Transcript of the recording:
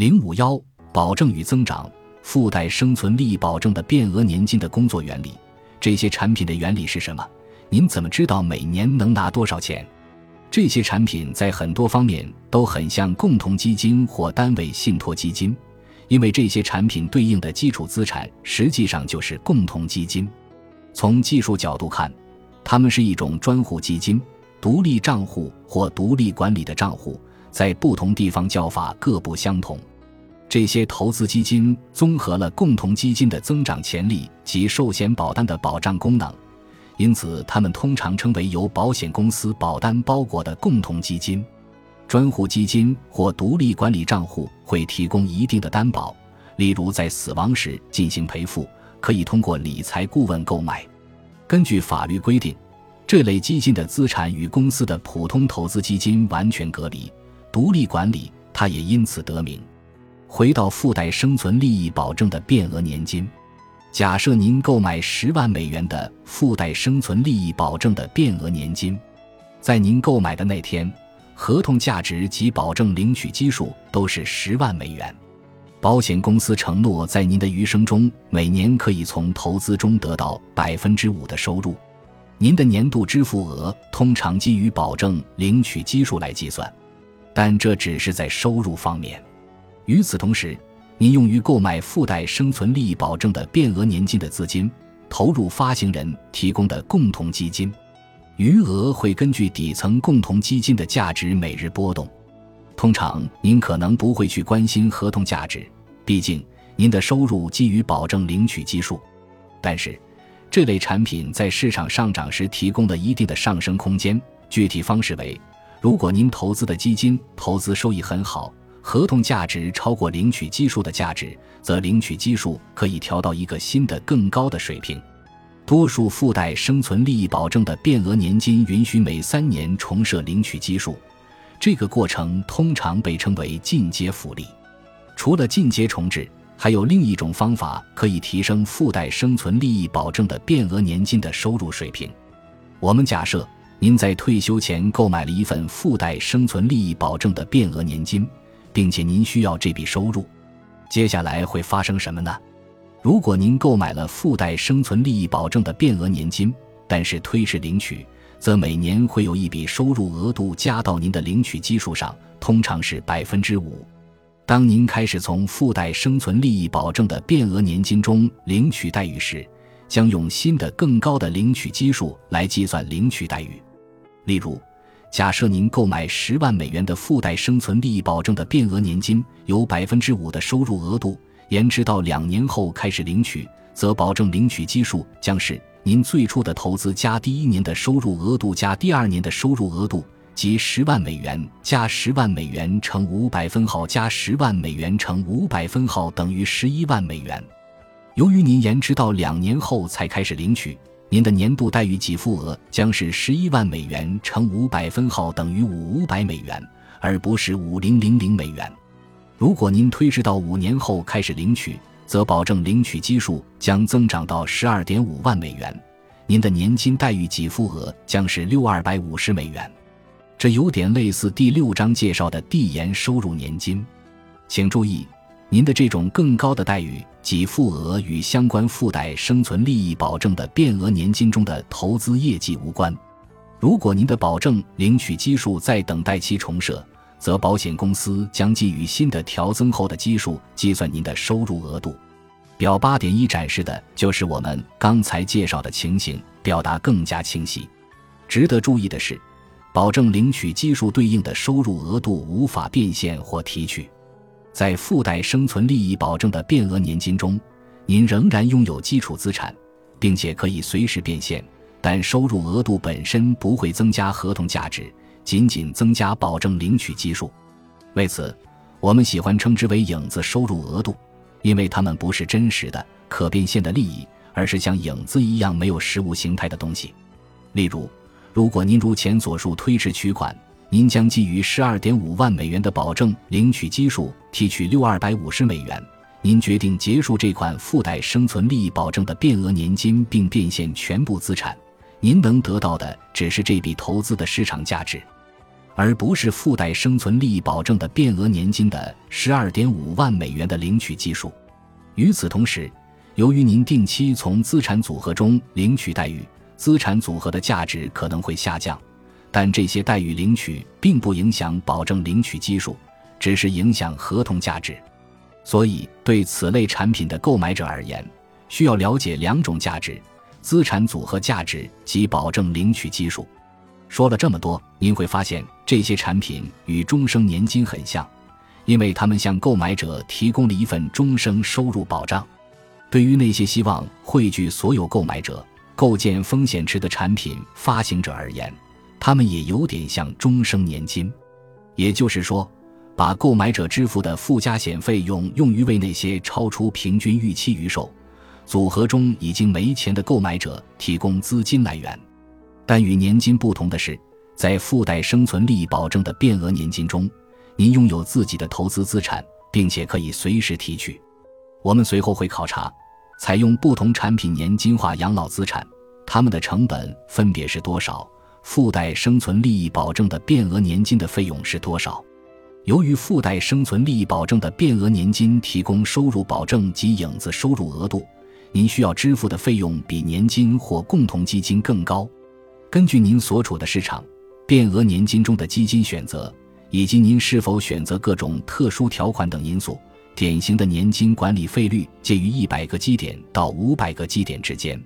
051保证与增长，附带生存利益保证的变额年金的工作原理。这些产品的原理是什么？您怎么知道每年能拿多少钱？这些产品在很多方面都很像共同基金或单位信托基金，因为这些产品对应的基础资产实际上就是共同基金。从技术角度看，它们是一种专户基金、独立账户或独立管理的账户，在不同地方叫法各不相同。这些投资基金综合了共同基金的增长潜力及寿险保单的保障功能，因此它们通常称为由保险公司保单包裹的共同基金。专户基金或独立管理账户会提供一定的担保，例如在死亡时进行赔付，可以通过理财顾问购买。根据法律规定，这类基金的资产与公司的普通投资基金完全隔离，独立管理，它也因此得名。回到附带生存利益保证的变额年金，假设您购买10万美元的附带生存利益保证的变额年金，在您购买的那天，合同价值及保证领取基数都是10万美元。保险公司承诺在您的余生中，每年可以从投资中得到 5% 的收入。您的年度支付额通常基于保证领取基数来计算，但这只是在收入方面。与此同时，您用于购买附带生存利益保证的变额年金的资金，投入发行人提供的共同基金，余额会根据底层共同基金的价值每日波动。通常，您可能不会去关心合同价值，毕竟您的收入基于保证领取基数。但是，这类产品在市场上涨时提供了一定的上升空间，具体方式为：如果您投资的基金投资收益很好，合同价值超过领取基数的价值，则领取基数可以调到一个新的更高的水平。多数附带生存利益保证的变额年金允许每3年重设领取基数，这个过程通常被称为进阶复利。除了进阶重置，还有另一种方法可以提升附带生存利益保证的变额年金的收入水平。我们假设您在退休前购买了一份附带生存利益保证的变额年金，并且您需要这笔收入，接下来会发生什么呢？如果您购买了附带生存利益保证的变额年金，但是推迟领取，则每年会有一笔收入额度加到您的领取基数上，通常是 5%。 当您开始从附带生存利益保证的变额年金中领取待遇时，将用新的更高的领取基数来计算领取待遇。例如，假设您购买10万美元的附带生存利益保证的变额年金，由 5% 的收入额度延迟到2年后开始领取，则保证领取基数将是您最初的投资加第1年的收入额度加第2年的收入额度，即10万美元加10万美元乘500分号加10万美元乘500分号等于11万美元。由于您延迟到2年后才开始领取，您的年度待遇给付额将是11万美元乘500分号等于500美元，而不是5000美元。如果您推迟到5年后开始领取，则保证领取基数将增长到 12.5 万美元，您的年金待遇给付额将是6250美元。这有点类似第6章介绍的递延收入年金。请注意，您的这种更高的待遇给付额与相关附带生存利益保证的变额年金中的投资业绩无关。如果您的保证领取基数在等待期重设，则保险公司将基于新的调增后的基数计算您的收入额度。表 8.1 展示的就是我们刚才介绍的情形，表达更加清晰。值得注意的是，保证领取基数对应的收入额度无法变现或提取。在附带生存利益保证的变额年金中，您仍然拥有基础资产，并且可以随时变现，但收入额度本身不会增加合同价值，仅仅增加保证领取基数。为此，我们喜欢称之为影子收入额度，因为它们不是真实的、可变现的利益，而是像影子一样没有实物形态的东西。例如，如果您如前所述推迟取款，您将基于 12.5 万美元的保证领取基数提取6250美元，您决定结束这款附带生存利益保证的变额年金并变现全部资产，您能得到的只是这笔投资的市场价值。而不是附带生存利益保证的变额年金的 12.5 万美元的领取基数。与此同时，由于您定期从资产组合中领取待遇，资产组合的价值可能会下降，但这些待遇领取并不影响保证领取基数，只是影响合同价值。所以，对此类产品的购买者而言，需要了解两种价值：资产组合价值及保证领取基数。说了这么多，您会发现这些产品与终生年金很像，因为他们向购买者提供了一份终生收入保障。对于那些希望汇聚所有购买者、构建风险池的产品发行者而言，他们也有点像终生年金。也就是说，把购买者支付的附加险费用用于为那些超出平均预期预售组合中已经没钱的购买者提供资金来源。但与年金不同的是，在附带生存利益保证的变额年金中，您拥有自己的投资资产，并且可以随时提取。我们随后会考察采用不同产品年金化养老资产，它们的成本分别是多少，附带生存利益保证的变额年金的费用是多少。由于附带生存利益保证的变额年金提供收入保证及影子收入额度，您需要支付的费用比年金或共同基金更高。根据您所处的市场、变额年金中的基金选择，以及您是否选择各种特殊条款等因素，典型的年金管理费率介于100个基点到500个基点之间。